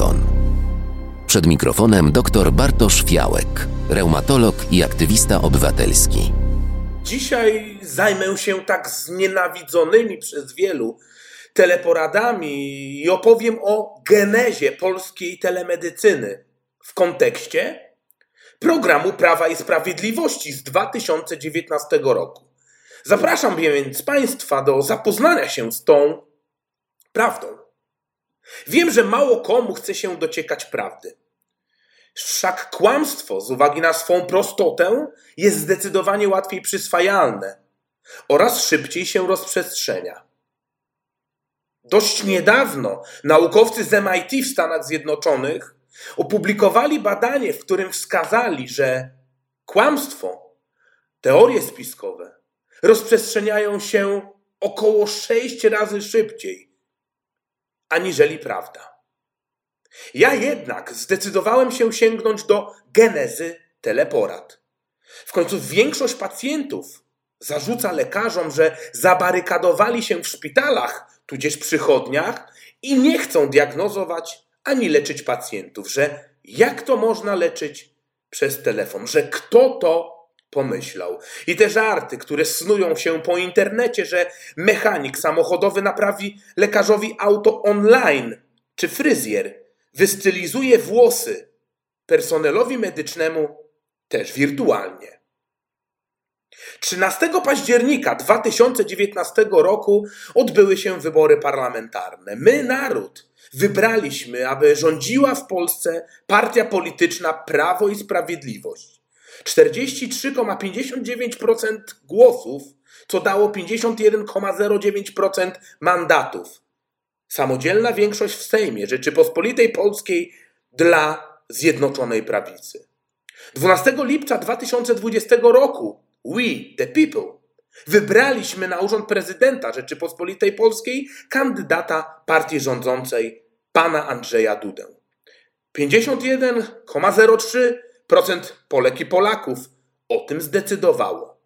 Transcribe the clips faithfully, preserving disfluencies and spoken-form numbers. Waszyngton. Przed mikrofonem dr Bartosz Fiałek, reumatolog i aktywista obywatelski. Dzisiaj zajmę się tak znienawidzonymi przez wielu teleporadami i opowiem o genezie polskiej telemedycyny w kontekście programu Prawa i Sprawiedliwości z dwa tysiące dziewiętnastego roku. Zapraszam więc Państwa do zapoznania się z tą prawdą. Wiem, że mało komu chce się dociekać prawdy. Wszak kłamstwo z uwagi na swą prostotę jest zdecydowanie łatwiej przyswajalne oraz szybciej się rozprzestrzenia. Dość niedawno naukowcy z M I T w Stanach Zjednoczonych opublikowali badanie, w którym wskazali, że kłamstwo, teorie spiskowe rozprzestrzeniają się około sześć razy szybciej aniżeli prawda. Ja jednak zdecydowałem się sięgnąć do genezy teleporad. W końcu większość pacjentów zarzuca lekarzom, że zabarykadowali się w szpitalach, tudzież przychodniach i nie chcą diagnozować ani leczyć pacjentów, że jak to można leczyć przez telefon, że kto to pomyślał. I te żarty, które snują się po internecie, że mechanik samochodowy naprawi lekarzowi auto online, czy fryzjer wystylizuje włosy personelowi medycznemu też wirtualnie. trzynastego października dwa tysiące dziewiętnastego roku odbyły się wybory parlamentarne. My, naród, wybraliśmy, aby rządziła w Polsce partia polityczna Prawo i Sprawiedliwość. czterdzieści trzy przecinek pięćdziesiąt dziewięć procent głosów, co dało pięćdziesiąt jeden przecinek zero dziewięć procent mandatów. Samodzielna większość w Sejmie Rzeczypospolitej Polskiej dla Zjednoczonej Prawicy. dwunastego lipca dwa tysiące dwudziestego roku we, the people, wybraliśmy na urząd prezydenta Rzeczypospolitej Polskiej kandydata partii rządzącej, pana Andrzeja Dudę. pięćdziesiąt jeden przecinek zero trzy procent Polek i Polaków o tym zdecydowało.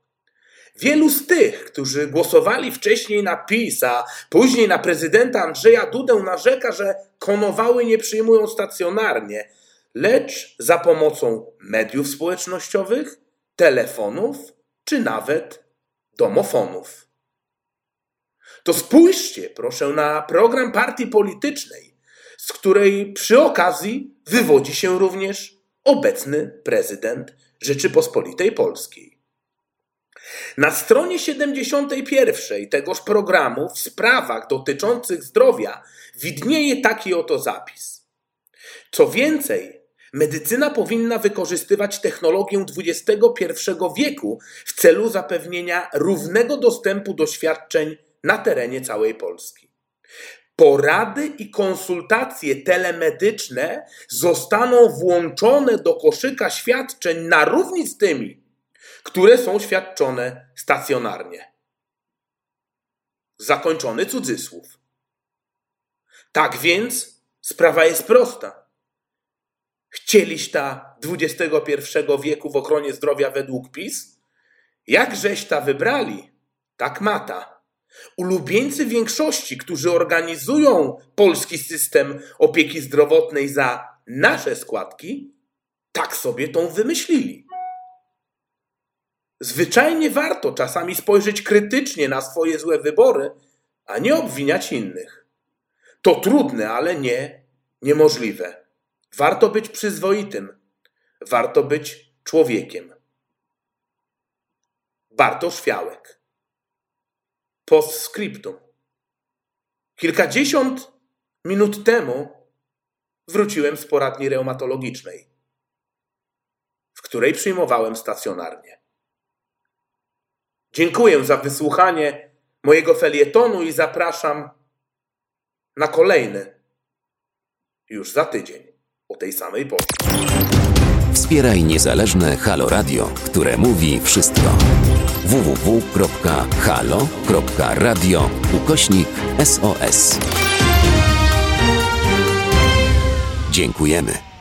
Wielu z tych, którzy głosowali wcześniej na PiS, a później na prezydenta Andrzeja Dudę, narzeka, że konowały nie przyjmują stacjonarnie, lecz za pomocą mediów społecznościowych, telefonów czy nawet domofonów. To spójrzcie proszę na program partii politycznej, z której przy okazji wywodzi się również obecny prezydent Rzeczypospolitej Polskiej. Na stronie siedemdziesiątej pierwszej tegoż programu w sprawach dotyczących zdrowia widnieje taki oto zapis. Co więcej, medycyna powinna wykorzystywać technologię dwudziestego pierwszego wieku w celu zapewnienia równego dostępu do świadczeń na terenie całej Polski. Porady i konsultacje telemedyczne zostaną włączone do koszyka świadczeń na równi z tymi, które są świadczone stacjonarnie. Zakończony cudzysłów. Tak więc sprawa jest prosta. Chcieliśta dwudziestego pierwszego wieku w ochronie zdrowia według PiS? Jak żeśta wybrali, tak mata. Ulubieńcy większości, którzy organizują polski system opieki zdrowotnej za nasze składki, tak sobie tą wymyślili. Zwyczajnie warto czasami spojrzeć krytycznie na swoje złe wybory, a nie obwiniać innych. To trudne, ale nie niemożliwe. Warto być przyzwoitym. Warto być człowiekiem. Bartosz Fiałek. Postscriptum. Kilkadziesiąt minut temu wróciłem z poradni reumatologicznej, w której przyjmowałem stacjonarnie. Dziękuję za wysłuchanie mojego felietonu i zapraszam na kolejny już za tydzień. O tej samej porze. Wspieraj niezależne Halo Radio, które mówi wszystko. www kropka halo kropka radio ukośnik S O S. Dziękujemy.